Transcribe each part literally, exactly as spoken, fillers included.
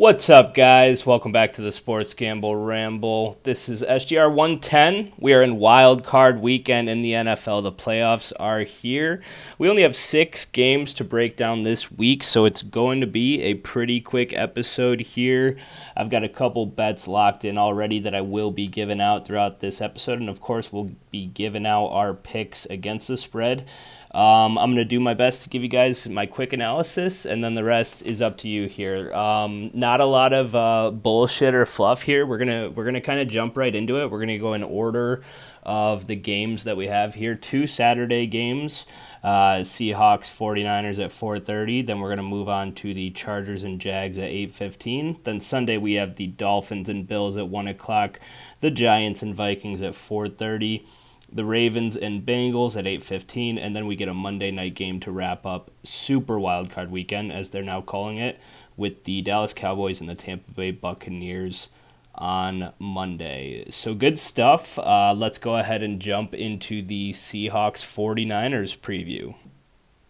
What's up, guys? Welcome back to the Sports Gamble Ramble. This is S G R one ten. We are in wild card weekend in the N F L. The playoffs are here. We only have six games to break down this week, so it's going to be a pretty quick episode here. I've got a couple bets locked in already that I will be giving out throughout this episode, and of course, we'll be giving out our picks against the spread. Um, I'm going to do my best to give you guys my quick analysis, and then the rest is up to you here. Um, not a lot of uh, bullshit or fluff here. We're gonna we're gonna kind of jump right into it. We're gonna go in order of the games that we have here. Two Saturday games, uh, Seahawks 49ers at four thirty. Then we're gonna move on to the Chargers and Jags at eight fifteen. Then Sunday we have the Dolphins and Bills at one o'clock. The Giants and Vikings at four thirty. The Ravens and Bengals at eight fifteen, and then we get a Monday night game to wrap up Super Wildcard Weekend, as they're now calling it, with the Dallas Cowboys and the Tampa Bay Buccaneers on Monday. So good stuff. Uh, let's go ahead and jump into the Seahawks 49ers preview.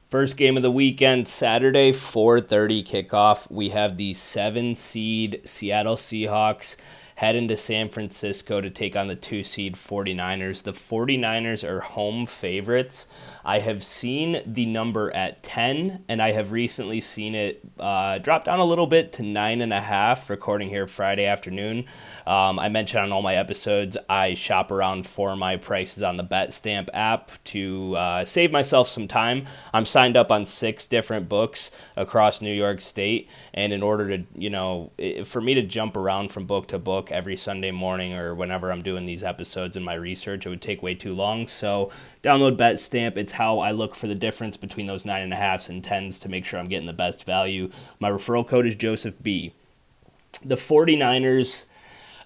First game of the weekend, Saturday, four thirty kickoff. We have the seven seed Seattle Seahawks head into San Francisco to take on the two-seed 49ers. The 49ers are home favorites. I have seen the number at ten, and I have recently seen it uh, drop down a little bit to nine point five, recording here Friday afternoon. Um, I mentioned on all my episodes, I shop around for my prices on the BetStamp app to uh, save myself some time. I'm signed up on six different books across New York State, and in order to, you know, for me to jump around from book to book every Sunday morning or whenever I'm doing these episodes in my research, it would take way too long. So download BetStamp. It's how I look for the difference between those nine and a halves and tens to make sure I'm getting the best value. My referral code is JOSEPHB. The 49ers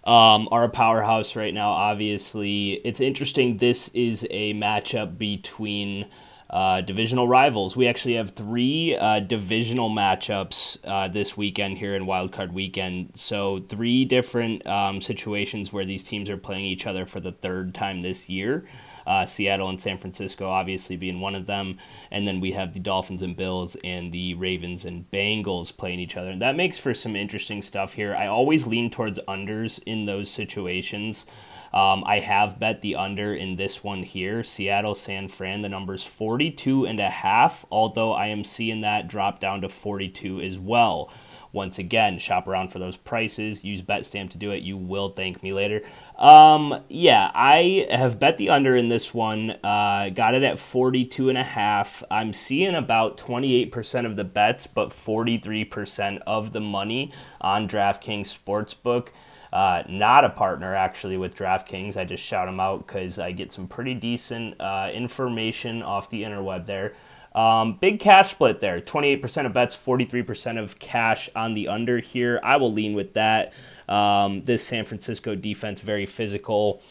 um, are a powerhouse right now, obviously. It's interesting. This is a matchup between Uh, divisional rivals. We actually have three uh, divisional matchups uh, this weekend here in Wildcard Weekend. So three different um, situations where these teams are playing each other for the third time this year. Uh, Seattle and San Francisco obviously being one of them. And then we have the Dolphins and Bills and the Ravens and Bengals playing each other. And that makes for some interesting stuff here. I always lean towards unders in those situations. Um, I have bet the under in this one here, Seattle, San Fran. The number's forty-two and a half, although I am seeing that drop down to forty-two as well. Once again, shop around for those prices. Use BetStamp to do it. You will thank me later. Um, yeah, I have bet the under in this one. Uh, got it at forty-two and a half. I'm seeing about twenty-eight percent of the bets, but forty-three percent of the money on DraftKings Sportsbook. Uh, not a partner, actually, with DraftKings. I just shout them out because I get some pretty decent uh, information off the interweb there. Um, big cash split there. twenty-eight percent of bets, forty-three percent of cash on the under here. I will lean with that. Um, this San Francisco defense, very physical.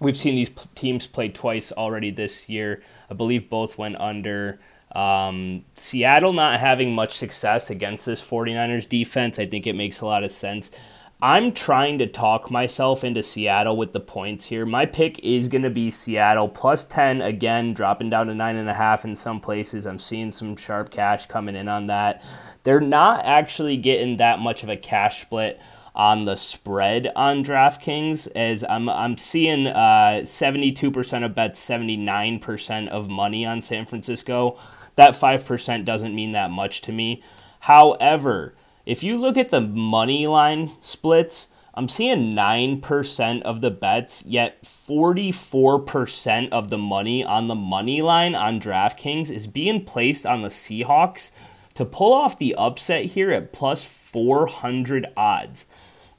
We've seen these p- teams play twice already this year. I believe both went under. Um, Seattle not having much success against this 49ers defense. I think it makes a lot of sense. I'm trying to talk myself into Seattle with the points here. My pick is going to be Seattle plus ten, again, dropping down to nine and a half in some places. I'm seeing some sharp cash coming in on that. They're not actually getting that much of a cash split on the spread on DraftKings, as I'm I'm seeing uh, seventy-two percent of bets, seventy-nine percent of money on San Francisco. That five percent doesn't mean that much to me. However, if you look at the money line splits, I'm seeing nine percent of the bets, yet forty-four percent of the money on the money line on DraftKings is being placed on the Seahawks to pull off the upset here at plus four hundred odds.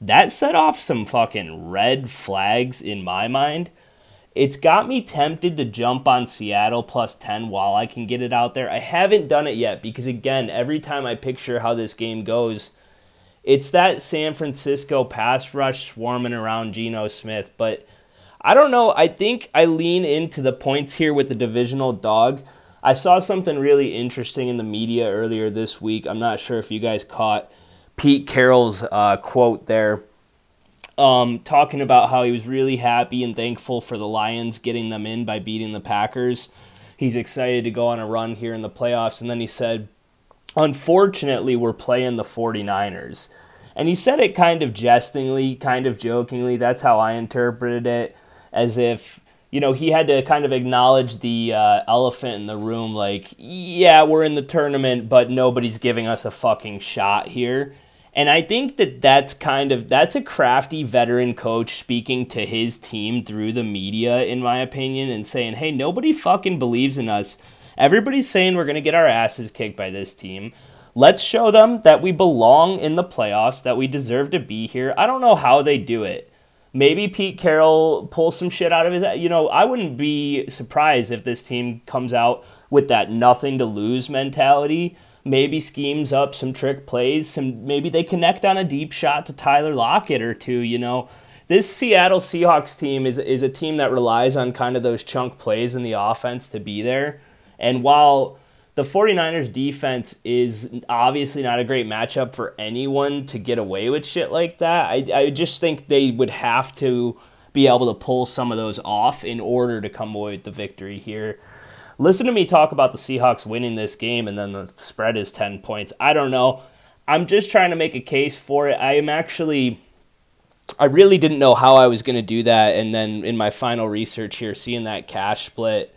That set off some fucking red flags in my mind. It's got me tempted to jump on Seattle plus ten while I can get it out there. I haven't done it yet because, again, every time I picture how this game goes, it's that San Francisco pass rush swarming around Geno Smith. But I don't know. I think I lean into the points here with the divisional dog. I saw something really interesting in the media earlier this week. I'm not sure if you guys caught Pete Carroll's uh, quote there. Um, talking about how he was really happy and thankful for the Lions getting them in by beating the Packers. He's excited to go on a run here in the playoffs. And then he said, unfortunately, we're playing the 49ers. And he said it kind of jestingly, kind of jokingly. That's how I interpreted it, as if, you know, he had to kind of acknowledge the uh, elephant in the room, like, yeah, we're in the tournament, but nobody's giving us a fucking shot here. And I think that that's kind of, that's a crafty veteran coach speaking to his team through the media, in my opinion, and saying, hey, nobody fucking believes in us. Everybody's saying we're going to get our asses kicked by this team. Let's show them that we belong in the playoffs, that we deserve to be here. I don't know how they do it. Maybe Pete Carroll pulls some shit out of his, you know, I wouldn't be surprised if this team comes out with that nothing to lose mentality. Maybe schemes up some trick plays, some, maybe they connect on a deep shot to Tyler Lockett or two, you know. This Seattle Seahawks team is is a team that relies on kind of those chunk plays in the offense to be there. And while the 49ers defense is obviously not a great matchup for anyone to get away with shit like that, I, I just think they would have to be able to pull some of those off in order to come away with the victory here. Listen to me talk about the Seahawks winning this game and then the spread is ten points. I don't know. I'm just trying to make a case for it. I am actually, I really didn't know how I was going to do that. And then in my final research here, seeing that cash split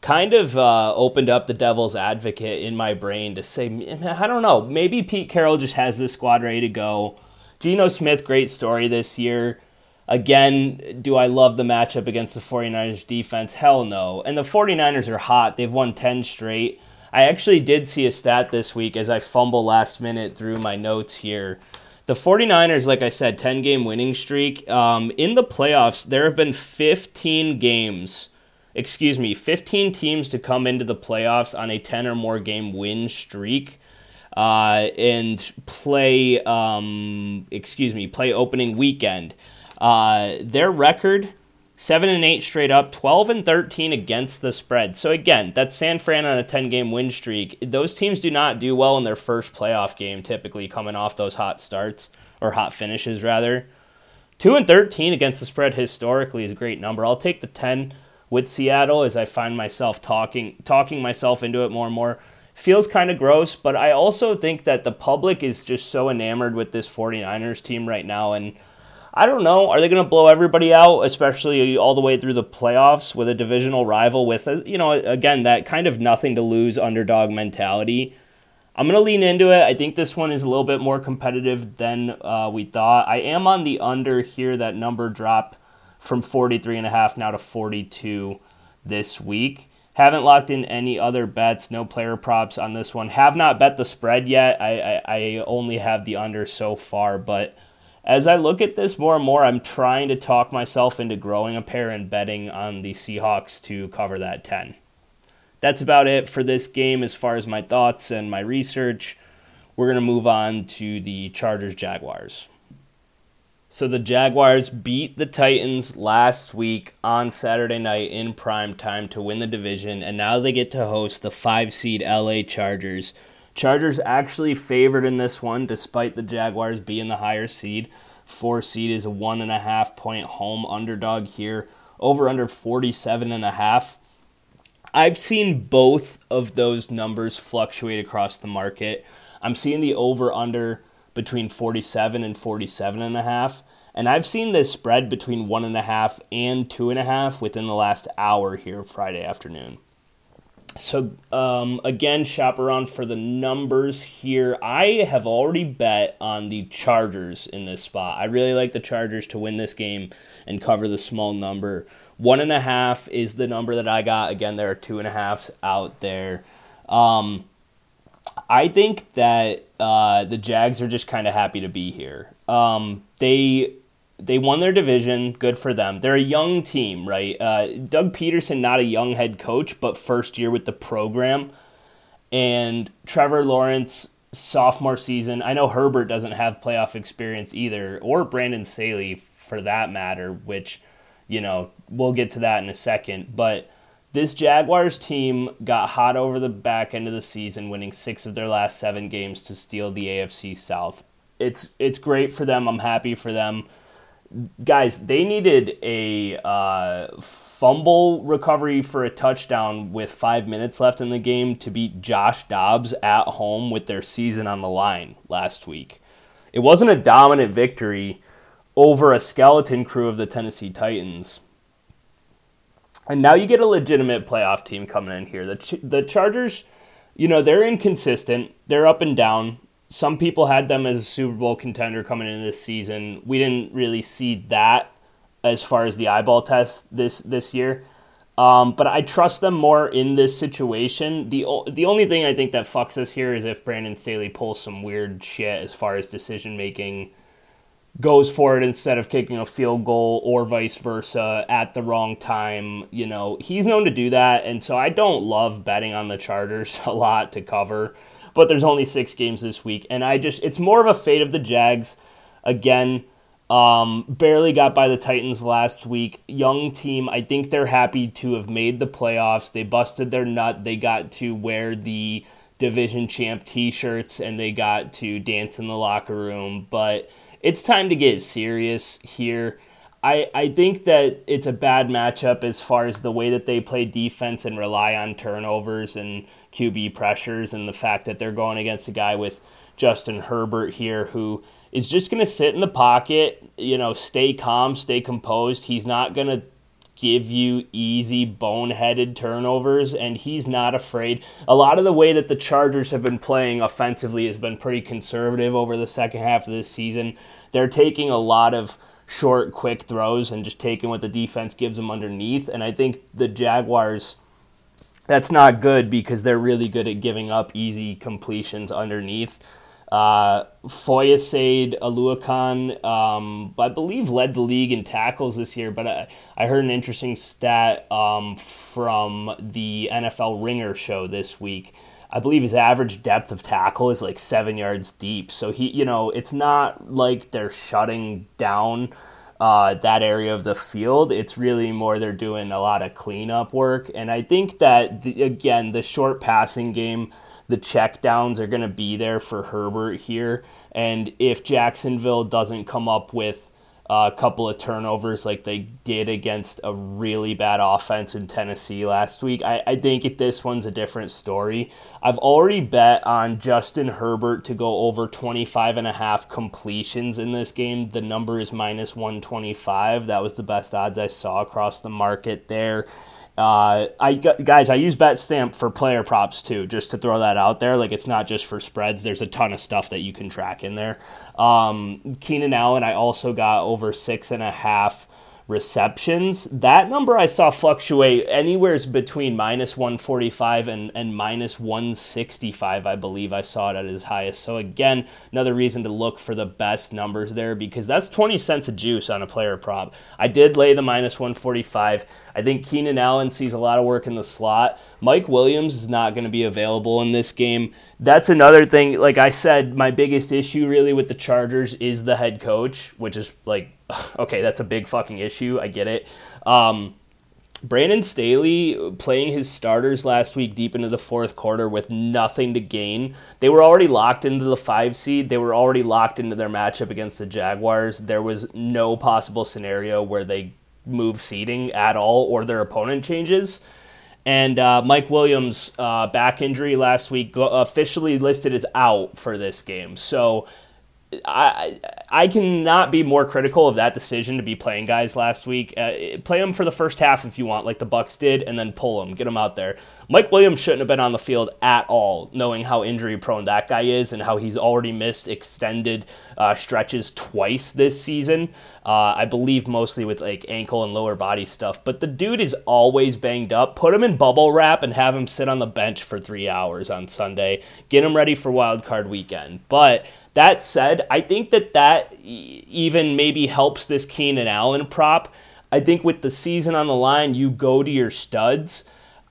kind of uh, opened up the devil's advocate in my brain to say, I don't know, maybe Pete Carroll just has this squad ready to go. Geno Smith, great story this year. Again, do I love the matchup against the 49ers defense? Hell no. And the 49ers are hot. They've won ten straight. I actually did see a stat this week as I fumble last minute through my notes here. The 49ers, like I said, ten-game winning streak. Um, in the playoffs, there have been fifteen games Excuse me, fifteen teams to come into the playoffs on a ten or more game win streak, uh, and play. Um, excuse me, play opening weekend. Uh, their record: seven and eight straight up, twelve and thirteen against the spread. So again, that's San Fran on a ten game win streak. Those teams do not do well in their first playoff game, typically coming off those hot starts or hot finishes rather. Two and thirteen against the spread historically is a great number. I'll take the ten. With Seattle, as I find myself talking talking myself into it more and more, feels kind of gross, but I also think that the public is just so enamored with this 49ers team right now, and I don't know, are they going to blow everybody out, especially all the way through the playoffs with a divisional rival with, you know, again, that kind of nothing-to-lose underdog mentality? I'm going to lean into it. I think this one is a little bit more competitive than uh, we thought. I am on the under here, that number drop from forty-three and a half now to forty-two this week. Haven't locked in any other bets, no player props on this one. Have not bet the spread yet. I, I, I only have the under so far, but as I look at this more and more, I'm trying to talk myself into growing a pair and betting on the Seahawks to cover that ten. That's about it for this game as far as my thoughts and my research. We're going to move on to the Chargers-Jaguars. So the Jaguars beat the Titans last week on Saturday night in prime time to win the division, and now they get to host the five-seed L A Chargers. Chargers actually favored in this one, despite the Jaguars being the higher seed. Four seed is a one and a half point home underdog here, over under forty-seven and a half. I've seen both of those numbers fluctuate across the market. I'm seeing the over-under between forty-seven and forty-seven and a half, and I've seen this spread between one and a half and two and a half within the last hour here Friday afternoon. So um, again, shop around for the numbers here. I have already bet on the Chargers in this spot. I really like the Chargers to win this game and cover the small number. One and a half is the number that I got. Again, there are two and a halves out there. Um, I think that uh, the Jags are just kind of happy to be here. Um, they they won their division. Good for them. They're a young team, right? Uh, Doug Peterson, not a young head coach, but first year with the program. And Trevor Lawrence, sophomore season. I know Herbert doesn't have playoff experience either, or Brandon Staley for that matter, which, you know, we'll get to that in a second. But this Jaguars team got hot over the back end of the season, winning six of their last seven games to steal the A F C South. It's it's great for them. I'm happy for them. Guys, they needed a uh, fumble recovery for a touchdown with five minutes left in the game to beat Josh Dobbs at home with their season on the line last week. It wasn't a dominant victory over a skeleton crew of the Tennessee Titans. And now you get a legitimate playoff team coming in here. The Ch- the Chargers, you know, they're inconsistent. They're up and down. Some people had them as a Super Bowl contender coming into this season. We didn't really see that as far as the eyeball test this this year. Um, but I trust them more in this situation. The o- the only thing I think that fucks us here is if Brandon Staley pulls some weird shit as far as decision-making, goes for it instead of kicking a field goal or vice versa at the wrong time. You know, he's known to do that, and so I don't love betting on the Chargers a lot to cover. But there's only six games this week, and I just it's more of a fate of the Jags. Again, Um, barely got by the Titans last week. Young team. I think they're happy to have made the playoffs. They busted their nut. They got to wear the division champ t-shirts and they got to dance in the locker room. But it's time to get serious here. I, I think that it's a bad matchup as far as the way that they play defense and rely on turnovers and Q B pressures and the fact that they're going against a guy with Justin Herbert here who is just going to sit in the pocket, you know, stay calm, stay composed. He's not going to give you easy, boneheaded turnovers, and he's not afraid. A lot of the way that the Chargers have been playing offensively has been pretty conservative over the second half of this season. They're taking a lot of short, quick throws and just taking what the defense gives them underneath, and I think the Jaguars, that's not good because they're really good at giving up easy completions underneath. Uh, Foyesade Aluakon, um, I believe, led the league in tackles this year, but I, I heard an interesting stat um, from the N F L Ringer show this week. I believe his average depth of tackle is like seven yards deep. So, he, you know, it's not like they're shutting down uh, that area of the field. It's really more they're doing a lot of cleanup work. And I think that, the, again, the short passing game, the checkdowns are going to be there for Herbert here. And if Jacksonville doesn't come up with a couple of turnovers like they did against a really bad offense in Tennessee last week, I, I think if this one's a different story. I've already bet on Justin Herbert to go over twenty-five and a half completions in this game. The number is minus one twenty-five. That was the best odds I saw across the market there. Uh, I guys, I use BetStamp for player props too, just to throw that out there. Like, it's not just for spreads. There's a ton of stuff that you can track in there. Um, Keenan Allen, I also got over six and a half receptions. That number I saw fluctuate anywhere between minus one forty-five and, and minus one sixty-five, I believe I saw it at its highest. So again, another reason to look for the best numbers there because that's twenty cents of juice on a player prop. I did lay the minus one forty-five. I think Keenan Allen sees a lot of work in the slot. Mike Williams is not going to be available in this game. That's another thing. Like I said, my biggest issue really with the Chargers is the head coach, which is like, okay, that's a big fucking issue. I get it. Um, Brandon Staley playing his starters last week deep into the fourth quarter with nothing to gain. They were already locked into the five seed. They were already locked into their matchup against the Jaguars. There was no possible scenario where they move seeding at all or their opponent changes. And uh, Mike Williams' uh, back injury last week officially listed as out for this game. So I I cannot be more critical of that decision to be playing guys last week. Uh, play them for the first half if you want, like the Bucs did, and then pull them, get them out there. Mike Williams shouldn't have been on the field at all, knowing how injury-prone that guy is and how he's already missed extended uh, stretches twice this season. Uh, I believe mostly with like ankle and lower body stuff. But the dude is always banged up. Put him in bubble wrap and have him sit on the bench for three hours on Sunday. Get him ready for Wild Card Weekend. But that said, I think that that even maybe helps this Keenan Allen prop. I think with the season on the line, you go to your studs.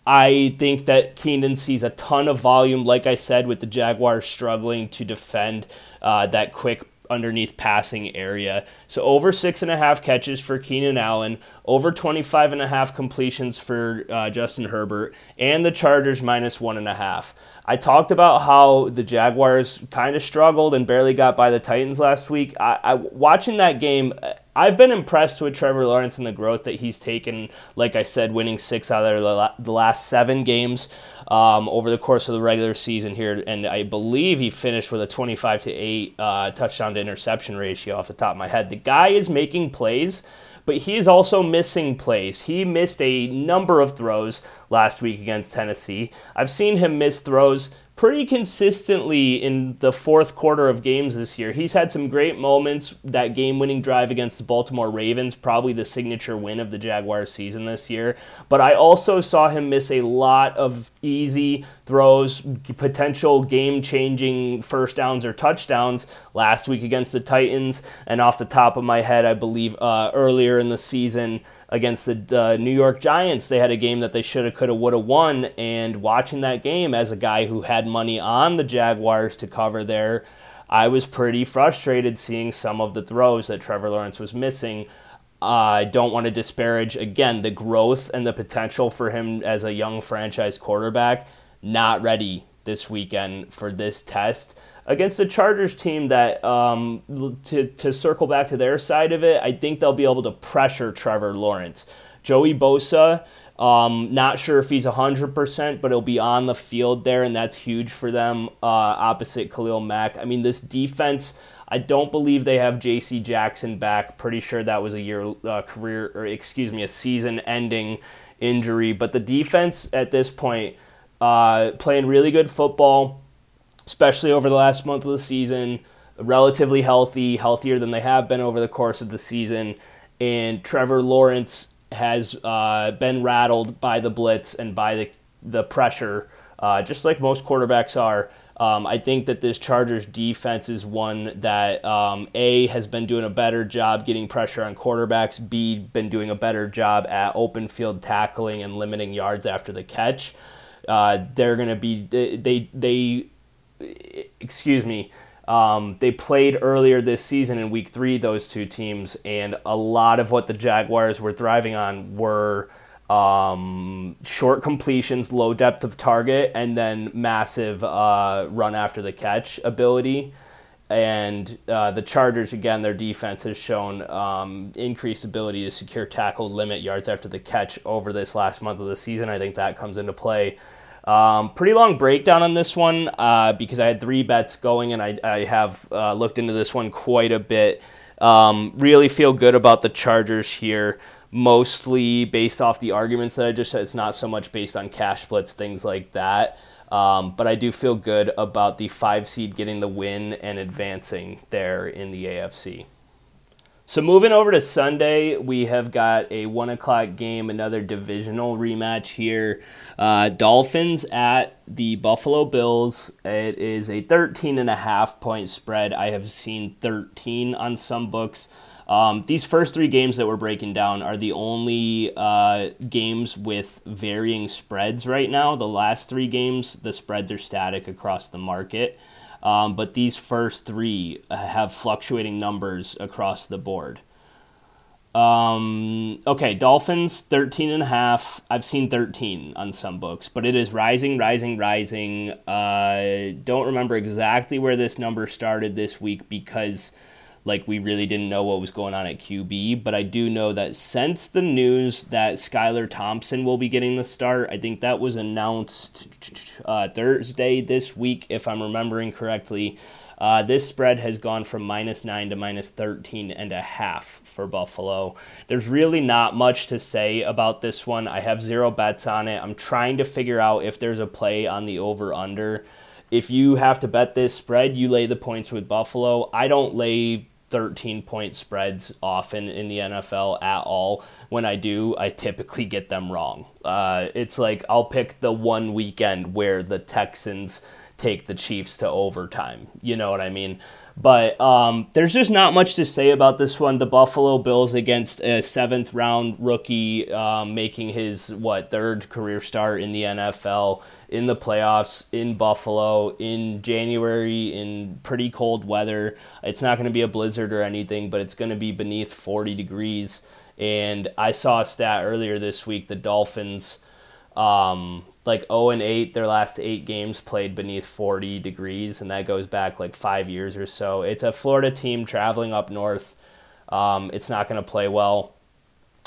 I think that Keenan sees a ton of volume, like I said, with the Jaguars struggling to defend uh, that quick underneath passing area. So over six and a half catches for Keenan Allen, over twenty-five and a half completions for uh, Justin Herbert, and the Chargers minus one and a half. I talked about how the Jaguars kind of struggled and barely got by the Titans last week. I, I watching that game, I've been impressed with Trevor Lawrence and the growth that he's taken, like I said, winning six out of the last seven games um, over the course of the regular season here, and I believe he finished with a twenty-five to eight uh, touchdown to interception ratio off the top of my head. The guy is making plays, but he is also missing plays. He missed a number of throws last week against Tennessee. I've seen him miss throws pretty consistently in the fourth quarter of games this year. He's had some great moments. That game-winning drive against the Baltimore Ravens, probably the signature win of the Jaguars season this year. But I also saw him miss a lot of easy throws, potential game-changing first downs or touchdowns last week against the Titans. And off the top of my head, I believe uh, earlier in the season, against the uh, New York Giants, they had a game that they should have, could have, would have won, and watching that game as a guy who had money on the Jaguars to cover there, I was pretty frustrated seeing some of the throws that Trevor Lawrence was missing. Uh, I don't want to disparage, again, the growth and the potential for him as a young franchise quarterback. Not ready this weekend for this test against the Chargers team that, um, to, to circle back to their side of it, I think they'll be able to pressure Trevor Lawrence. Joey Bosa, um, not sure if he's one hundred percent, but he'll be on the field there, and that's huge for them uh, opposite Khalil Mack. I mean, this defense, I don't believe they have J C. Jackson back. Pretty sure that was a year uh, career, or excuse me, a season-ending injury. But the defense at this point, uh, playing really good football, especially over the last month of the season, relatively healthy, healthier than they have been over the course of the season. And Trevor Lawrence has uh, been rattled by the blitz and by the the pressure, uh, just like most quarterbacks are. Um, I think that this Chargers defense is one that, um, A, has been doing a better job getting pressure on quarterbacks, B, been doing a better job at open field tackling and limiting yards after the catch. Uh, they're going to be... they they... they excuse me, um, they played earlier this season in week three, those two teams, and a lot of what the Jaguars were thriving on were um, short completions, low depth of target, and then massive uh, run after the catch ability. And uh, the Chargers, again, their defense has shown um, increased ability to secure tackle, limit yards after the catch over this last month of the season. I think that comes into play. Um, pretty long breakdown on this one uh, because I had three bets going, and I, I have uh, looked into this one quite a bit. Um, really feel good about the Chargers here, mostly based off the arguments that I just said. It's not so much based on cash splits, things like that. Um, but I do feel good about the five seed getting the win and advancing there in the A F C. So moving over to Sunday, we have got a one o'clock game, another divisional rematch here. Uh, Dolphins at the Buffalo Bills. It is a thirteen and a half point spread. I have seen thirteen on some books. Um, these first three games that we're breaking down are the only uh, games with varying spreads right now. The last three games, the spreads are static across the market. Um, but these first three have fluctuating numbers across the board. Um, okay, Dolphins, thirteen and a half. I've seen thirteen on some books, but it is rising, rising, rising. I uh, don't remember exactly where this number started this week because, like, we really didn't know what was going on at Q B. But I do know that since the news that Skylar Thompson will be getting the start, I think that was announced uh, Thursday this week, if I'm remembering correctly, uh, this spread has gone from minus nine to minus thirteen and a half for Buffalo. There's really not much to say about this one. I have zero bets on it. I'm trying to figure out if there's a play on the over-under. If you have to bet this spread, you lay the points with Buffalo. I don't lay thirteen-point spreads often in the N F L at all. When I do, I typically get them wrong. Uh, it's like I'll pick the one weekend where the Texans take the Chiefs to overtime. You know what I mean? But um, there's just not much to say about this one. The Buffalo Bills against a seventh-round rookie um, making his, what, third career start in the N F L, in the playoffs, in Buffalo, in January, in pretty cold weather. It's not going to be a blizzard or anything, but it's going to be beneath forty degrees. And I saw a stat earlier this week, the Dolphins, um, like oh and eight, their last eight games played beneath forty degrees, and that goes back like five years or so. It's a Florida team traveling up north. Um, it's not going to play well.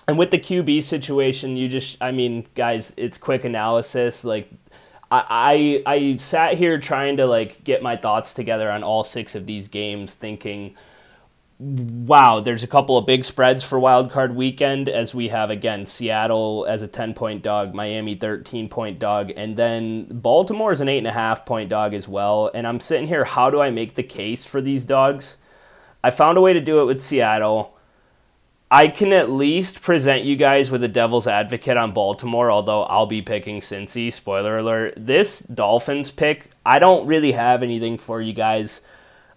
And with the Q B situation, you just, I mean, guys, it's quick analysis. Like, I, I, I sat here trying to, like, get my thoughts together on all six of these games, thinking, wow, there's a couple of big spreads for Wild Card Weekend, as we have, again, Seattle as a ten-point dog, Miami thirteen-point dog, and then Baltimore is an eight and a half point dog as well. And I'm sitting here, how do I make the case for these dogs? I found a way to do it with Seattle. I can at least present you guys with a devil's advocate on Baltimore, although I'll be picking Cincy. Spoiler alert. This Dolphins pick, I don't really have anything for you guys.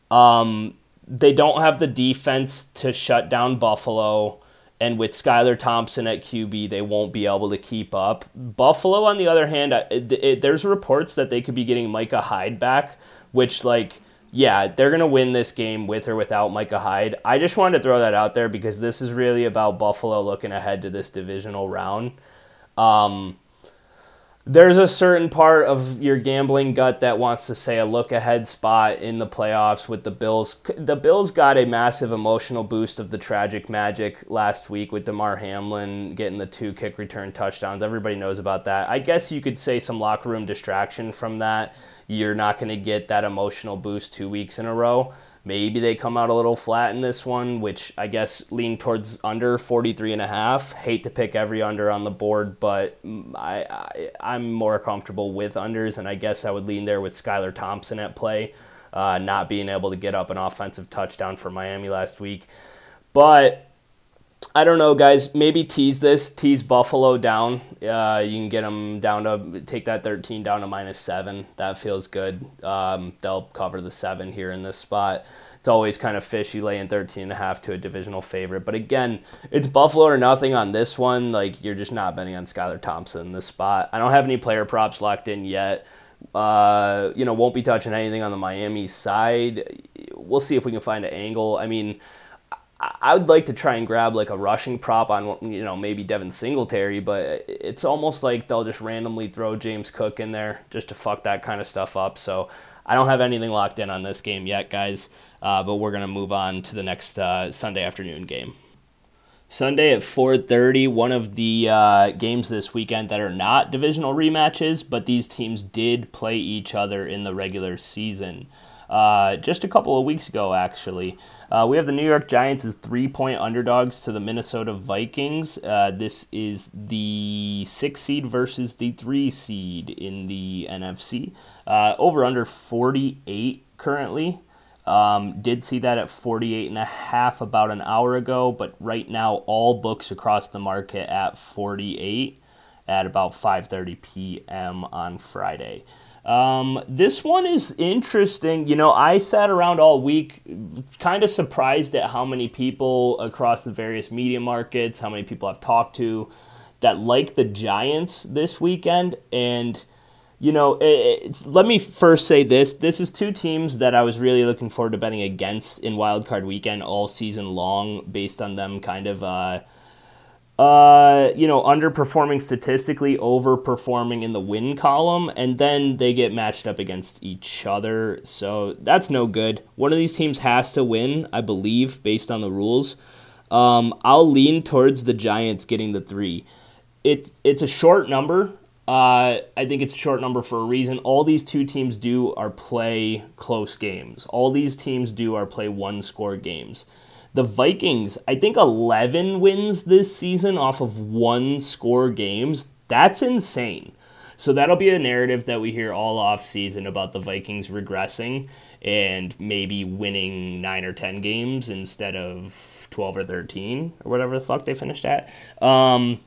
Um, they don't have the defense to shut down Buffalo, and with Skylar Thompson at Q B, they won't be able to keep up. Buffalo, on the other hand, it, it, there's reports that they could be getting Micah Hyde back, which, like, yeah, they're going to win this game with or without Micah Hyde. I just wanted to throw that out there because this is really about Buffalo looking ahead to this divisional round. Um, there's a certain part of your gambling gut that wants to say a look-ahead spot in the playoffs with the Bills. The Bills got a massive emotional boost of the tragic magic last week with DeMar Hamlin getting the two kick return touchdowns. Everybody knows about that. I guess you could say some locker room distraction from that. You're not going to get that emotional boost two weeks in a row. Maybe they come out a little flat in this one, which I guess lean towards under forty-three and a half. Hate to pick every under on the board, but I, I, I'm more comfortable with unders, and I guess I would lean there with Skylar Thompson at play, uh, not being able to get up an offensive touchdown for Miami last week. But I don't know, guys. Maybe tease this. Tease Buffalo down. Uh, you can get them down to, take that thirteen down to minus seven. That feels good. Um, they'll cover the seven here in this spot. It's always kind of fishy laying thirteen and a half to a divisional favorite. But again, it's Buffalo or nothing on this one. Like, you're just not betting on Skylar Thompson in this spot. I don't have any player props locked in yet. Uh, you know, won't be touching anything on the Miami side. We'll see if we can find an angle. I mean, I would like to try and grab like a rushing prop on, you know, maybe Devin Singletary, but it's almost like they'll just randomly throw James Cook in there just to fuck that kind of stuff up. So I don't have anything locked in on this game yet, guys, uh, but we're going to move on to the next uh, Sunday afternoon game. Sunday at four thirty, one of the uh, games this weekend that are not divisional rematches, but these teams did play each other in the regular season. Uh, just a couple of weeks ago, actually. Uh, we have the New York Giants as three-point underdogs to the Minnesota Vikings. Uh, this is the six seed versus the three seed in the N F C. Uh, over under forty-eight currently. Um, did see that at forty-eight and a half about an hour ago, but right now all books across the market at forty-eight at about five thirty p.m. on Friday. Um, this one is interesting. You know, I sat around all week kind of surprised at how many people across the various media markets, how many people I've talked to that like the Giants this weekend. And, you know, it's, let me first say this. This is two teams that I was really looking forward to betting against in Wild Card Weekend all season long based on them kind of, uh, Uh, you know, underperforming statistically, overperforming in the win column, and then they get matched up against each other. So that's no good. One of these teams has to win, I believe, based on the rules. Um, I'll lean towards the Giants getting the three. It, it's a short number. Uh, I think it's a short number for a reason. All these two teams do are play close games. All these teams do are play one-score games. The Vikings, I think eleven wins this season off of one-score games. That's insane. So that'll be a narrative that we hear all offseason about the Vikings regressing and maybe winning nine or ten games instead of twelve or thirteen or whatever the fuck they finished at. Um,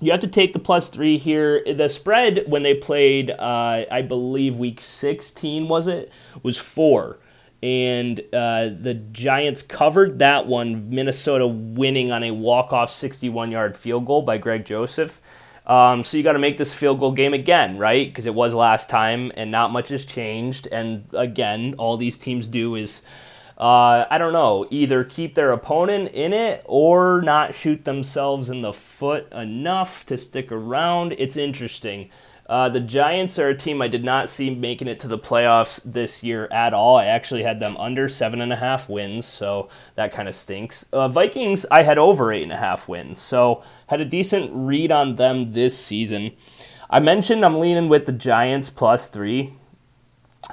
you have to take the plus three here. The spread when they played, uh, I believe week sixteen, was it, was four. And uh, the Giants covered that one, Minnesota winning on a walk-off sixty-one-yard field goal by Greg Joseph. Um, so you got to make this field goal game again, right? Because it was last time, and not much has changed. And again, all these teams do is, uh, I don't know, either keep their opponent in it or not shoot themselves in the foot enough to stick around. It's interesting. Uh, the Giants are a team I did not see making it to the playoffs this year at all. I actually had them under seven and a half wins, so that kind of stinks. Uh, Vikings, I had over eight and a half wins, so had a decent read on them this season. I mentioned I'm leaning with the Giants plus three.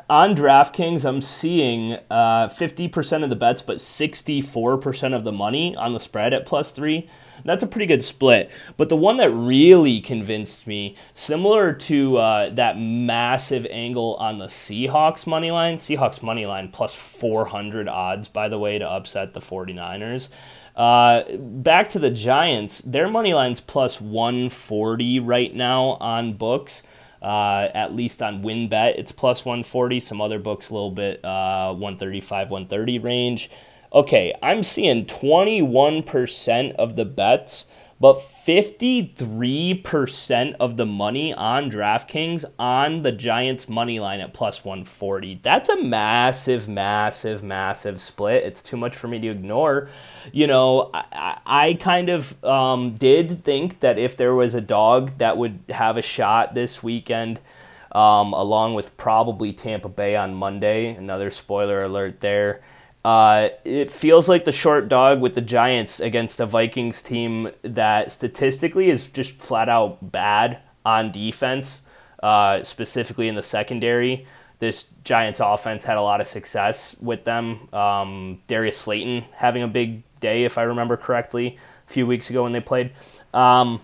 On DraftKings, I'm seeing uh, fifty percent of the bets, but sixty-four percent of the money on the spread at plus three. That's a pretty good split. But the one that really convinced me, similar to uh, that massive angle on the Seahawks money line, Seahawks money line plus four hundred odds, by the way, to upset the 49ers. Uh, back to the Giants, their money line's plus one forty right now on books. Uh, at least on WinBet, it's plus one forty. Some other books, a little bit uh, one thirty-five, one thirty range. Okay, I'm seeing twenty-one percent of the bets, but fifty-three percent of the money on DraftKings on the Giants' money line at plus one forty. That's a massive, massive, massive split. It's too much for me to ignore. You know, I, I kind of um, did think that if there was a dog that would have a shot this weekend, um, along with probably Tampa Bay on Monday, another spoiler alert there. Uh, it feels like the short dog with the Giants against a Vikings team that statistically is just flat out bad on defense, uh, specifically in the secondary. This Giants offense had a lot of success with them. Um, Darius Slayton having a big day, if I remember correctly, a few weeks ago when they played. Um,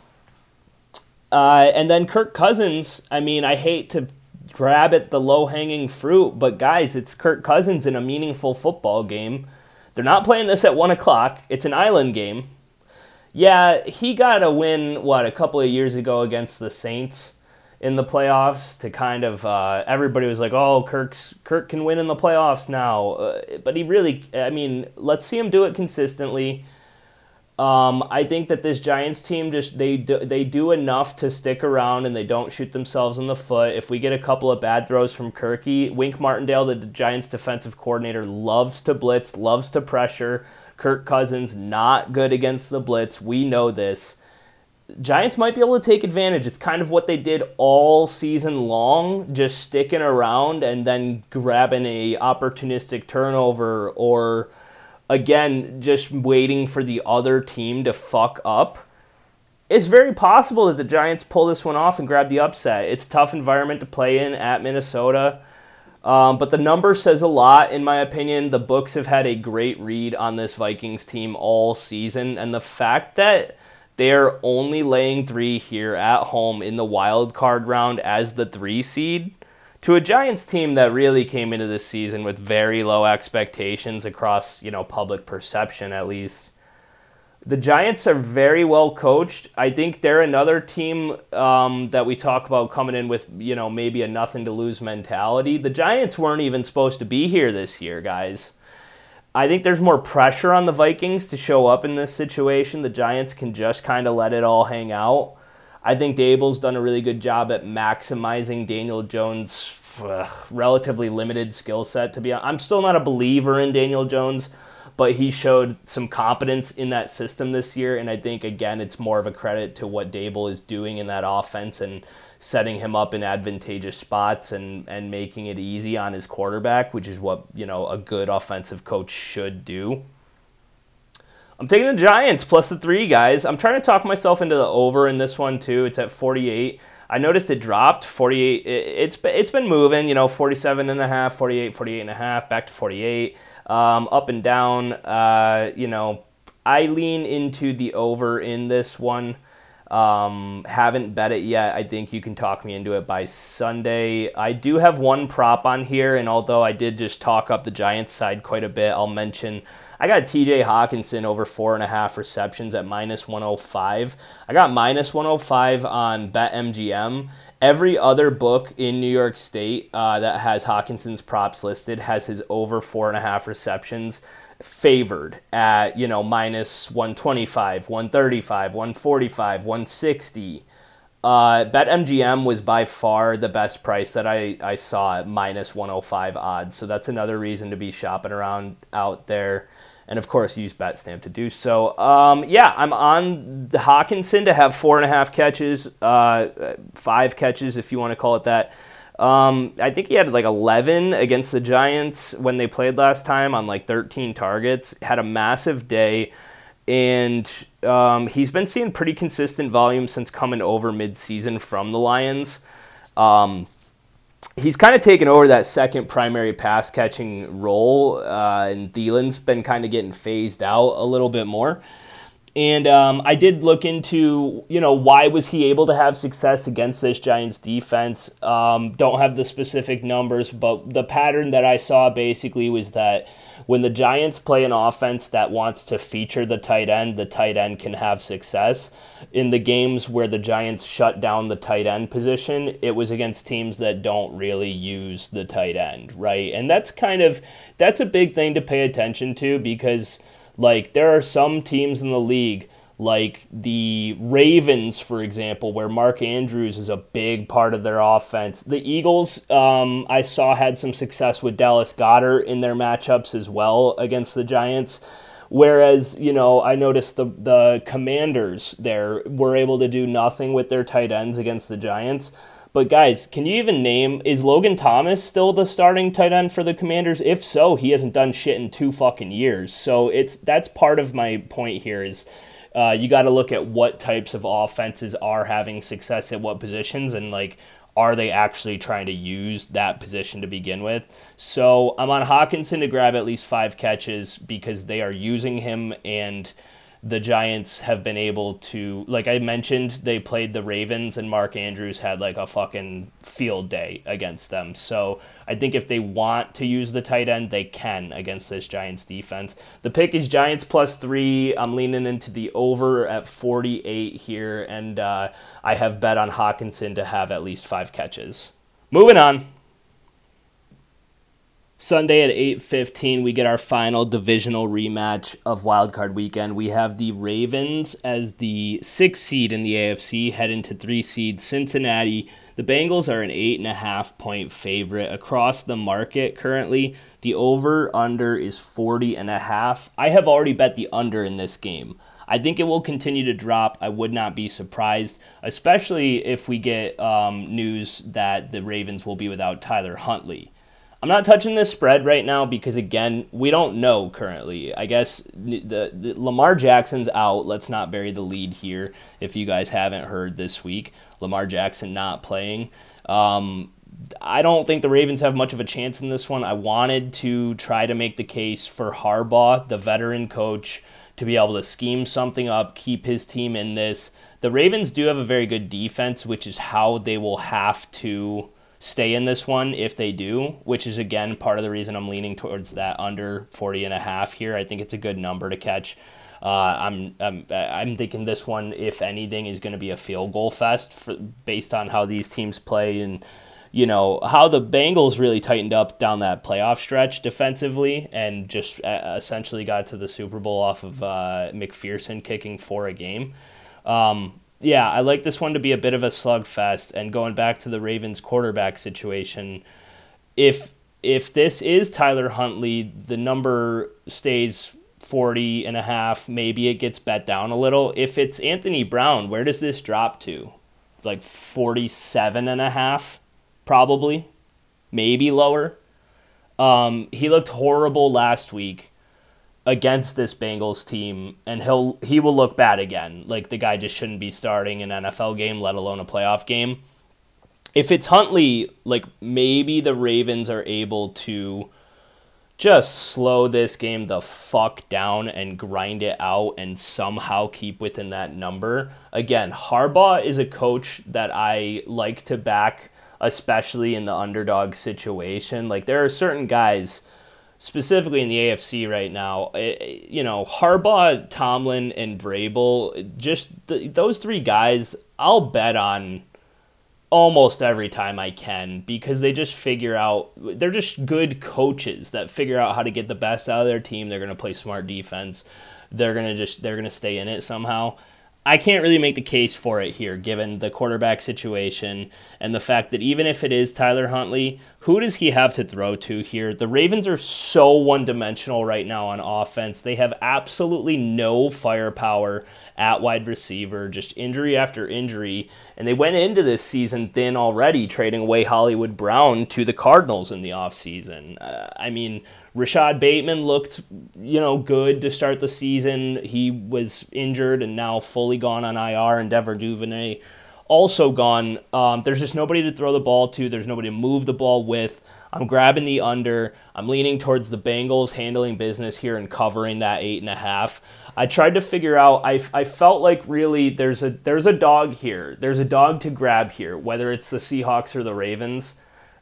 uh, and then Kirk Cousins, I mean, I hate to grab at the low-hanging fruit, but guys, it's Kirk Cousins in a meaningful football game. They're not playing this at one o'clock. It's an island game. Yeah, he got a win, what, a couple of years ago against the Saints in the playoffs to kind of, uh, everybody was like, oh, Kirk's Kirk can win in the playoffs now. Uh, but he really, I mean, let's see him do it consistently. Um, I think that this Giants team, just they do, they do enough to stick around and they don't shoot themselves in the foot. If we get a couple of bad throws from Kirky, Wink Martindale, the Giants defensive coordinator, loves to blitz, loves to pressure. Kirk Cousins not good against the blitz. We know this. Giants might be able to take advantage. It's kind of what they did all season long, just sticking around and then grabbing a opportunistic turnover or... Again, just waiting for the other team to fuck up. It's very possible that the Giants pull this one off and grab the upset. It's a tough environment to play in at Minnesota. Um, but the number says a lot, in my opinion. The books have had a great read on this Vikings team all season. And the fact that they're only laying three here at home in the wild card round as the three seed... To a Giants team that really came into this season with very low expectations across, you know, public perception at least. The Giants are very well coached. I think they're another team um, that we talk about coming in with, you know, maybe a nothing-to-lose mentality. The Giants weren't even supposed to be here this year, guys. I think there's more pressure on the Vikings to show up in this situation. The Giants can just kind of let it all hang out. I think Dable's done a really good job at maximizing Daniel Jones' uh, relatively limited skill set. To be honest, I'm still not a believer in Daniel Jones, but he showed some competence in that system this year, and I think, again, it's more of a credit to what Dable is doing in that offense and setting him up in advantageous spots and, and making it easy on his quarterback, which is what, you know, a good offensive coach should do. I'm taking the Giants plus the three, guys. I'm trying to talk myself into the over in this one, too. It's at forty-eight. I noticed it dropped. forty-eight. It's, it's been moving, you know, forty-seven and a half, forty-eight, forty-eight and a half, back to forty-eight, um, up and down. Uh, you know, I lean into the over in this one. Um, haven't bet it yet. I think you can talk me into it by Sunday. I do have one prop on here, and although I did just talk up the Giants side quite a bit, I'll mention... I got T J. Hockenson over four and a half receptions at minus one oh five. I got minus one oh five on BetMGM. Every other book in New York State uh, that has Hawkinson's props listed has his over four and a half receptions favored at, you know, minus one twenty-five, one thirty-five, one forty-five, one sixty. Uh, BetMGM was by far the best price that I, I saw at minus one oh five odds. So that's another reason to be shopping around out there. and of course use BetStamp to do so. Um, yeah, I'm on Hockenson to have four and a half catches, uh, five catches if you want to call it that. Um, I think he had like eleven against the Giants when they played last time on like thirteen targets. Had a massive day, and um, he's been seeing pretty consistent volume since coming over midseason from the Lions. Um, he's kind of taken over that second primary pass catching role, uh, and Thielen's been kind of getting phased out a little bit more. And um, I did look into, you know, why was he able to have success against this Giants defense? Um, don't have the specific numbers, but the pattern that I saw basically was that when the Giants play an offense that wants to feature the tight end, the tight end can have success. In the games where the Giants shut down the tight end position, it was against teams that don't really use the tight end, right? And that's kind of, that's a big thing to pay attention to, because like there are some teams in the league, like the Ravens, for example, where Mark Andrews is a big part of their offense. The Eagles, um, I saw, had some success with Dallas Goedert in their matchups as well against the Giants. Whereas, you know, I noticed the, the Commanders there were able to do nothing with their tight ends against the Giants. But guys, can you even name, is Logan Thomas still the starting tight end for the Commanders? If so, he hasn't done shit in two fucking years. So it's that's part of my point here is uh, you got to look at what types of offenses are having success at what positions, and like, are they actually trying to use that position to begin with? So I'm on Hockenson to grab at least five catches because they are using him, and the Giants have been able to, like I mentioned, they played the Ravens and Mark Andrews had like a fucking field day against them. So I think if they want to use the tight end, they can against this Giants defense. The pick is Giants plus three. I'm leaning into the over at forty-eight here, and uh, I have bet on Hockenson to have at least five catches. Moving on. Sunday at eight fifteen, we get our final divisional rematch of Wildcard Weekend. We have the Ravens as the sixth seed in the A F C head into three seed Cincinnati. The Bengals are an eight and a half point favorite across the market currently. The over under is forty and a half. I have already bet the under in this game. I think it will continue to drop. I would not be surprised, especially if we get um, news that the Ravens will be without Tyler Huntley. I'm not touching this spread right now because, again, we don't know currently. I guess the, the Lamar Jackson's out. Let's not bury the lead here if you guys haven't heard this week. Lamar Jackson not playing. Um, I don't think the Ravens have much of a chance in this one. I wanted to try to make the case for Harbaugh, the veteran coach, to be able to scheme something up, keep his team in this. The Ravens do have a very good defense, which is how they will have to stay in this one if they do, which is, again, part of the reason I'm leaning towards that under forty and a half here. I think it's a good number to catch. Uh, I'm, I'm I'm thinking this one, if anything, is going to be a field goal fest for, based on how these teams play and, you know, how the Bengals really tightened up down that playoff stretch defensively and just essentially got to the Super Bowl off of uh, McPherson kicking for a game. Um Yeah, I like this one to be a bit of a slugfest. And going back to the Ravens quarterback situation, if if this is Tyler Huntley, the number stays forty and a half. Maybe it gets bet down a little. If it's Anthony Brown, where does this drop to? Like forty-seven and a half, probably, maybe lower. Um, he looked horrible last week against this Bengals team, and he'll he will look bad again. Like, the guy just shouldn't be starting an N F L game, let alone a playoff game. If it's Huntley, like, maybe the Ravens are able to just slow this game the fuck down and grind it out and somehow keep within that number. Again, Harbaugh is a coach that I like to back, especially in the underdog situation. Like, there are certain guys, specifically in the A F C right now, you know, Harbaugh, Tomlin, and Vrabel, just th- those three guys I'll bet on almost every time I can because they just figure out, they're just good coaches that figure out how to get the best out of their team. They're going to play smart defense. They're going to just, they're going to stay in it somehow. I can't really make the case for it here, given the quarterback situation and the fact that even if it is Tyler Huntley, who does he have to throw to here? The Ravens are so one-dimensional right now on offense. They have absolutely no firepower at wide receiver, just injury after injury. And they went into this season thin already, trading away Hollywood Brown to the Cardinals in the offseason. Uh, I mean... Rashad Bateman looked, you know, good to start the season. He was injured and now fully gone on I R, and Devin Duvernay also gone. Um, there's just nobody to throw the ball to. There's nobody to move the ball with. I'm grabbing the under. I'm leaning towards the Bengals handling business here and covering that eight and a half. I tried to figure out, I, I felt like really there's a there's a dog here. There's a dog to grab here, whether it's the Seahawks or the Ravens.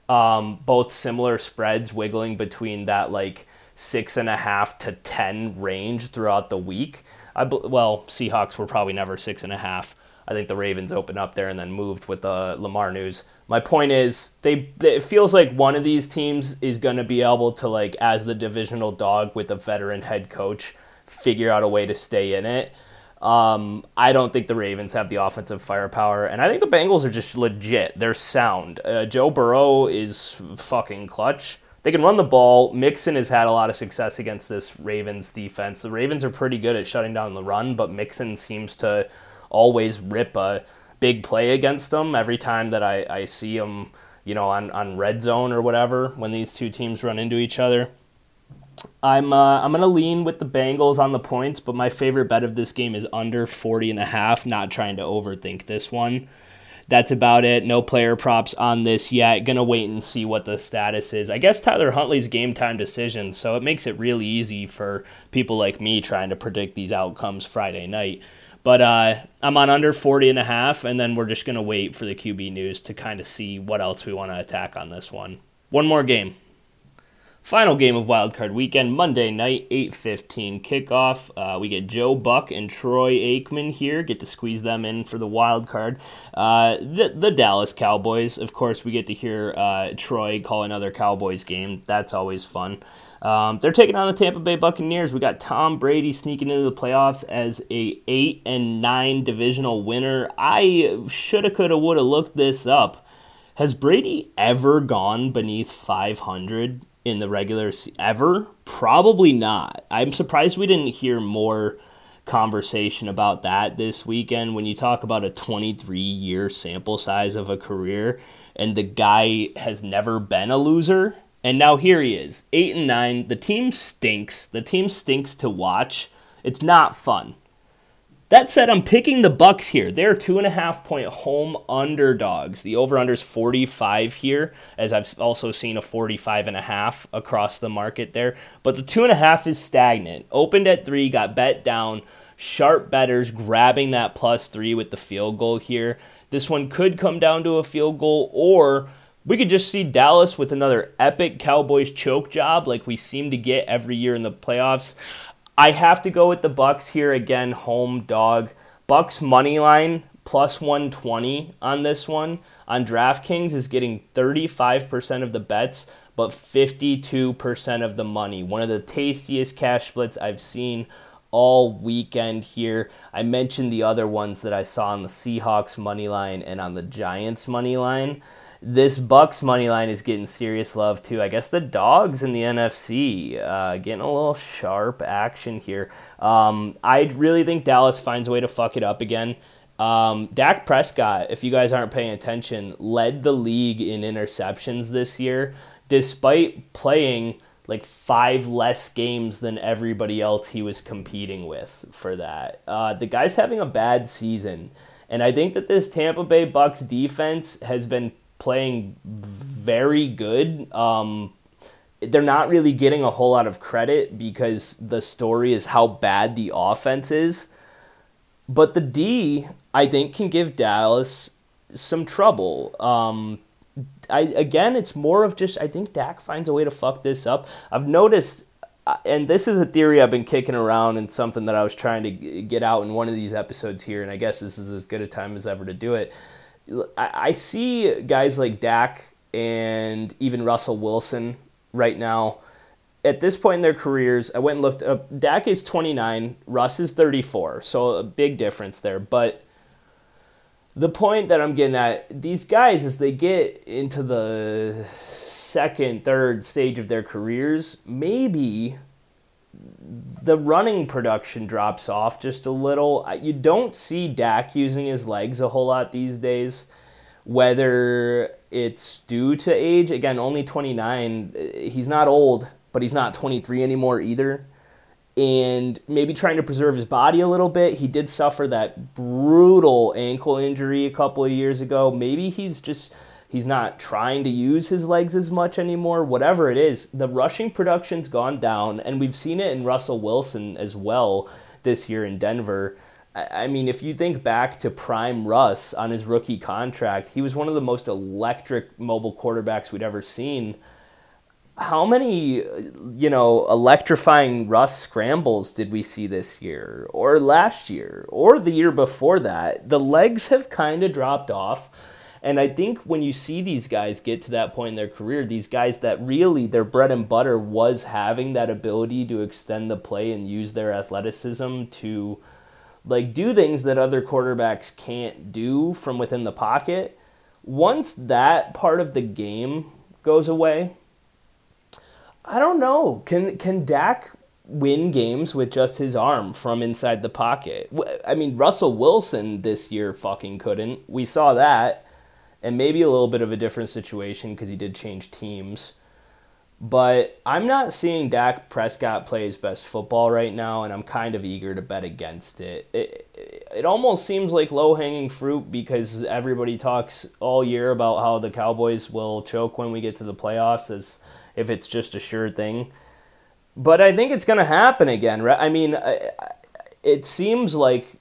Um, both similar spreads wiggling between that like six and a half to ten range throughout the week. I well, Seahawks were probably never six and a half. I think the Ravens opened up there and then moved with the Lamar news. My point is, they it feels like one of these teams is going to be able to, like, as the divisional dog with a veteran head coach, figure out a way to stay in it. Um, I don't think the Ravens have the offensive firepower, and I think the Bengals are just legit. They're sound. Uh, Joe Burrow is fucking clutch. They can run the ball. Mixon has had a lot of success against this Ravens defense. The Ravens are pretty good at shutting down the run, but Mixon seems to always rip a big play against them every time that I, I see them, you know, on, on red zone or whatever when these two teams run into each other. I'm uh, I'm going to lean with the Bengals on the points, but my favorite bet of this game is under forty and a half, not trying to overthink this one. That's about it. No player props on this yet. Going to wait and see what the status is. I guess Tyler Huntley's game time decision, so it makes it really easy for people like me trying to predict these outcomes Friday night. But uh, I'm on under forty and a half, and then we're just going to wait for the Q B news to kind of see what else we want to attack on this one. One more game. Final game of wildcard weekend, Monday night, eight fifteen kickoff. Uh, we get Joe Buck and Troy Aikman here. Get to squeeze them in for the wildcard. Uh, the, the Dallas Cowboys. Of course, we get to hear uh, Troy call another Cowboys game. That's always fun. Um, they're taking on the Tampa Bay Buccaneers. We got Tom Brady sneaking into the playoffs as a eight and nine divisional winner. I shoulda, coulda, woulda looked this up. Has Brady ever gone beneath five hundred? In the regular se- ever? Probably not. I'm surprised we didn't hear more conversation about that this weekend. When you talk about a twenty-three year sample size of a career, and the guy has never been a loser, and now here he is, eight and nine. The team stinks. The team stinks to watch. It's not fun. That said, I'm picking the Bucks here. They're two and a half point home underdogs. The over-under is forty-five here, as I've also seen a forty-five and a half across the market there. But the two and a half is stagnant. Opened at three, got bet down. Sharp bettors grabbing that plus three with the field goal here. This one could come down to a field goal, or we could just see Dallas with another epic Cowboys choke job like we seem to get every year in the playoffs. I have to go with the Bucks here again, home dog. Bucks money line plus one twenty on this one on DraftKings is getting thirty-five percent of the bets, but fifty-two percent of the money. One of the tastiest cash splits I've seen all weekend here. I mentioned the other ones that I saw on the Seahawks money line and on the Giants money line. This Bucks money line is getting serious love, too. I guess the dogs in the N F C uh, getting a little sharp action here. Um, I really think Dallas finds a way to fuck it up again. Um, Dak Prescott, if you guys aren't paying attention, led the league in interceptions this year, despite playing like five less games than everybody else he was competing with for that. Uh, the guy's having a bad season, and I think that this Tampa Bay Bucks defense has been playing very good. Um, they're not really getting a whole lot of credit because the story is how bad the offense is. But the D, I think, can give Dallas some trouble. Um, I again, it's more of just, I think Dak finds a way to fuck this up. I've noticed, and this is a theory I've been kicking around and something that I was trying to get out in one of these episodes here, and I guess this is as good a time as ever to do it. I see guys like Dak and even Russell Wilson right now at this point in their careers, I went and looked up. Dak is twenty-nine, Russ is thirty-four, so a big difference there. But the point that I'm getting at, these guys, as they get into the second, third stage of their careers, maybe the running production drops off just a little. You don't see Dak using his legs a whole lot these days, whether it's due to age. Again, only twenty-nine. He's not old, but he's not twenty-three anymore either. And maybe trying to preserve his body a little bit. He did suffer that brutal ankle injury a couple of years ago. Maybe he's just, he's not trying to use his legs as much anymore. Whatever it is, the rushing production's gone down, and we've seen it in Russell Wilson as well this year in Denver. I mean, if you think back to prime Russ on his rookie contract, he was one of the most electric mobile quarterbacks we'd ever seen. How many, you know, electrifying Russ scrambles did we see this year or last year or the year before that? The legs have kind of dropped off. And I think when you see these guys get to that point in their career, these guys that really their bread and butter was having that ability to extend the play and use their athleticism to, like, do things that other quarterbacks can't do from within the pocket. Once that part of the game goes away, I don't know. Can can Dak win games with just his arm from inside the pocket? I mean, Russell Wilson this year fucking couldn't. We saw that. And maybe a little bit of a different situation because he did change teams. But I'm not seeing Dak Prescott play his best football right now, and I'm kind of eager to bet against it. It, it almost seems like low-hanging fruit because everybody talks all year about how the Cowboys will choke when we get to the playoffs as if it's just a sure thing. But I think it's going to happen again, right? I mean, it seems like,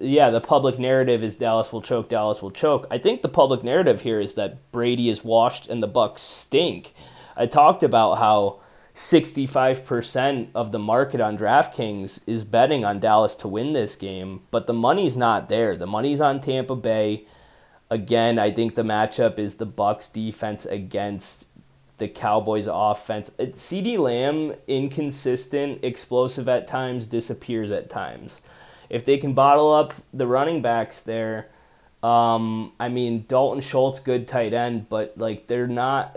yeah, the public narrative is Dallas will choke, Dallas will choke. I think the public narrative here is that Brady is washed and the Bucks stink. I talked about how sixty-five percent of the market on DraftKings is betting on Dallas to win this game, but the money's not there. The money's on Tampa Bay. Again, I think the matchup is the Bucks defense against the Cowboys offense. CeeDee Lamb, inconsistent, explosive at times, disappears at times. If they can bottle up the running backs there, um, I mean, Dalton Schultz, good tight end, but like they're not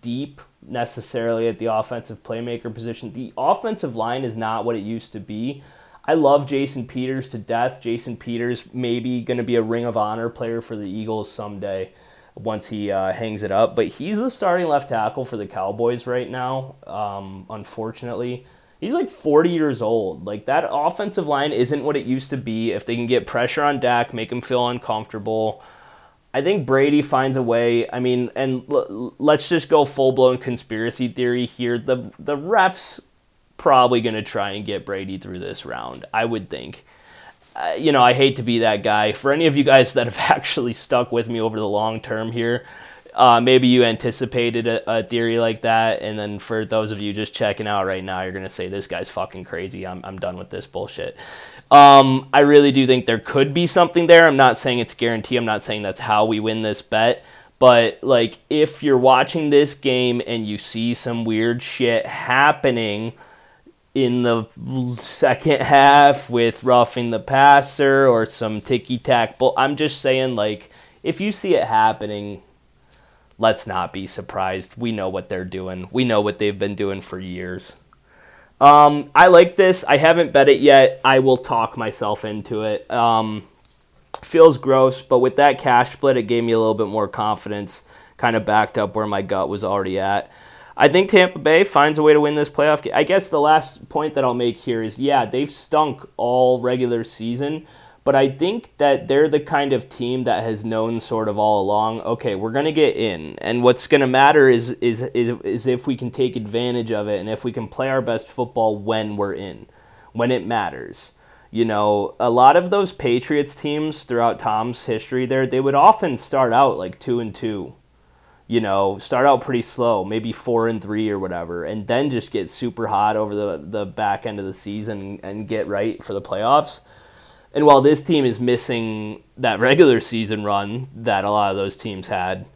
deep necessarily at the offensive playmaker position. The offensive line is not what it used to be. I love Jason Peters to death. Jason Peters maybe going to be a Ring of Honor player for the Eagles someday once he uh, hangs it up. But he's the starting left tackle for the Cowboys right now, um, unfortunately. He's like forty years old. Like, that offensive line isn't what it used to be. If they can get pressure on Dak, make him feel uncomfortable, I think Brady finds a way. I mean, and l- let's just go full-blown conspiracy theory here. The the refs probably going to try and get Brady through this round, I would think. Uh, you know, I hate to be that guy. For any of you guys that have actually stuck with me over the long term here, Uh, maybe you anticipated a, a theory like that, and then for those of you just checking out right now, you're going to say, this guy's fucking crazy. I'm I'm done with this bullshit. Um, I really do think there could be something there. I'm not saying it's guaranteed. I'm not saying that's how we win this bet. But, like, if you're watching this game and you see some weird shit happening in the second half with roughing the passer or some ticky-tack bull, I'm just saying, like, if you see it happening, let's not be surprised. We know what they're doing. We know what they've been doing for years. Um, I like this. I haven't bet it yet. I will talk myself into it. Um, feels gross, but with that cash split, it gave me a little bit more confidence. Kind of backed up where my gut was already at. I think Tampa Bay finds a way to win this playoff game. I guess the last point that I'll make here is, yeah, they've stunk all regular season, but I think that they're the kind of team that has known sort of all along, okay, we're going to get in. And what's going to matter is, is is is if we can take advantage of it and if we can play our best football when we're in, when it matters. You know, a lot of those Patriots teams throughout Tom's history there, they would often start out like two and two. You know, start out pretty slow, maybe four and three or whatever, and then just get super hot over the, the back end of the season and get right for the playoffs. And while this team is missing that regular season run that a lot of those teams had,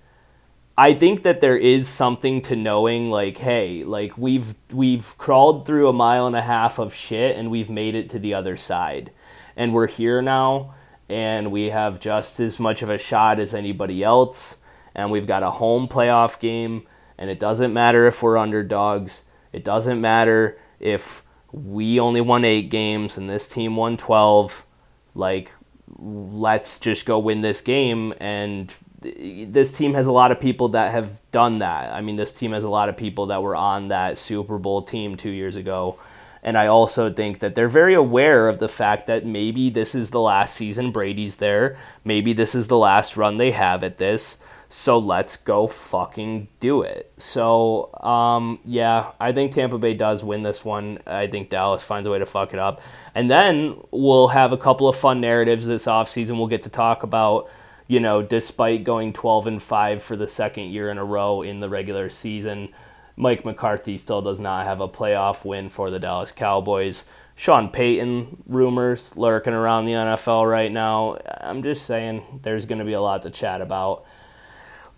I think that there is something to knowing, like, hey, like we've we've crawled through a mile and a half of shit and we've made it to the other side. And we're here now, and we have just as much of a shot as anybody else, and we've got a home playoff game, and it doesn't matter if we're underdogs. It doesn't matter if we only won eight games and this team won twelve. Like, let's just go win this game. And this team has a lot of people that have done that. I mean, this team has a lot of people that were on that Super Bowl team two years ago. And I also think that they're very aware of the fact that maybe this is the last season Brady's there. Maybe this is the last run they have at this. So let's go fucking do it. So, um, yeah, I think Tampa Bay does win this one. I think Dallas finds a way to fuck it up. And then we'll have a couple of fun narratives this offseason. We'll get to talk about, you know, despite going twelve and five for the second year in a row in the regular season, Mike McCarthy still does not have a playoff win for the Dallas Cowboys. Sean Payton rumors lurking around the N F L right now. I'm just saying there's going to be a lot to chat about.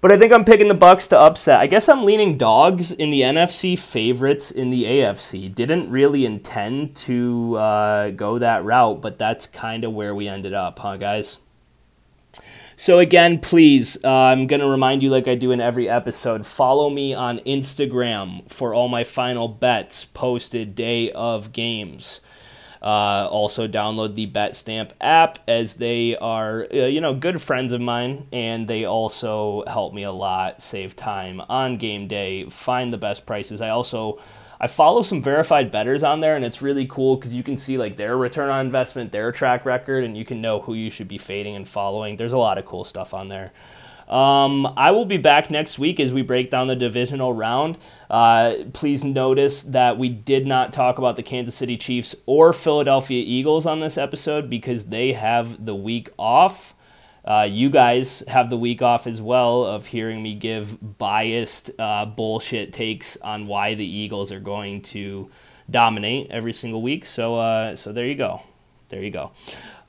But I think I'm picking the Bucs to upset. I guess I'm leaning dogs in the N F C, favorites in the A F C. Didn't really intend to uh, go that route, but that's kind of where we ended up, huh, guys? So again, please, uh, I'm going to remind you like I do in every episode, follow me on Instagram for all my final bets posted day of games. Uh, also download the BetStamp app as they are, uh, you know, good friends of mine, and they also help me a lot, save time on game day, find the best prices. I also... I follow some verified bettors on there, and it's really cool because you can see like their return on investment, their track record, and you can know who you should be fading and following. There's a lot of cool stuff on there. Um, I will be back next week as we break down the divisional round. Uh, please notice that we did not talk about the Kansas City Chiefs or Philadelphia Eagles on this episode because they have the week off. Uh, you guys have the week off as well of hearing me give biased uh, bullshit takes on why the Eagles are going to dominate every single week. So uh, so there you go. There you go.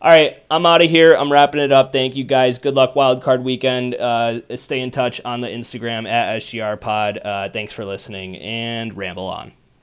All right, I'm out of here. I'm wrapping it up. Thank you, guys. Good luck wildcard weekend. Uh, stay in touch on the Instagram at S G R Pod. Uh, thanks for listening, and ramble on.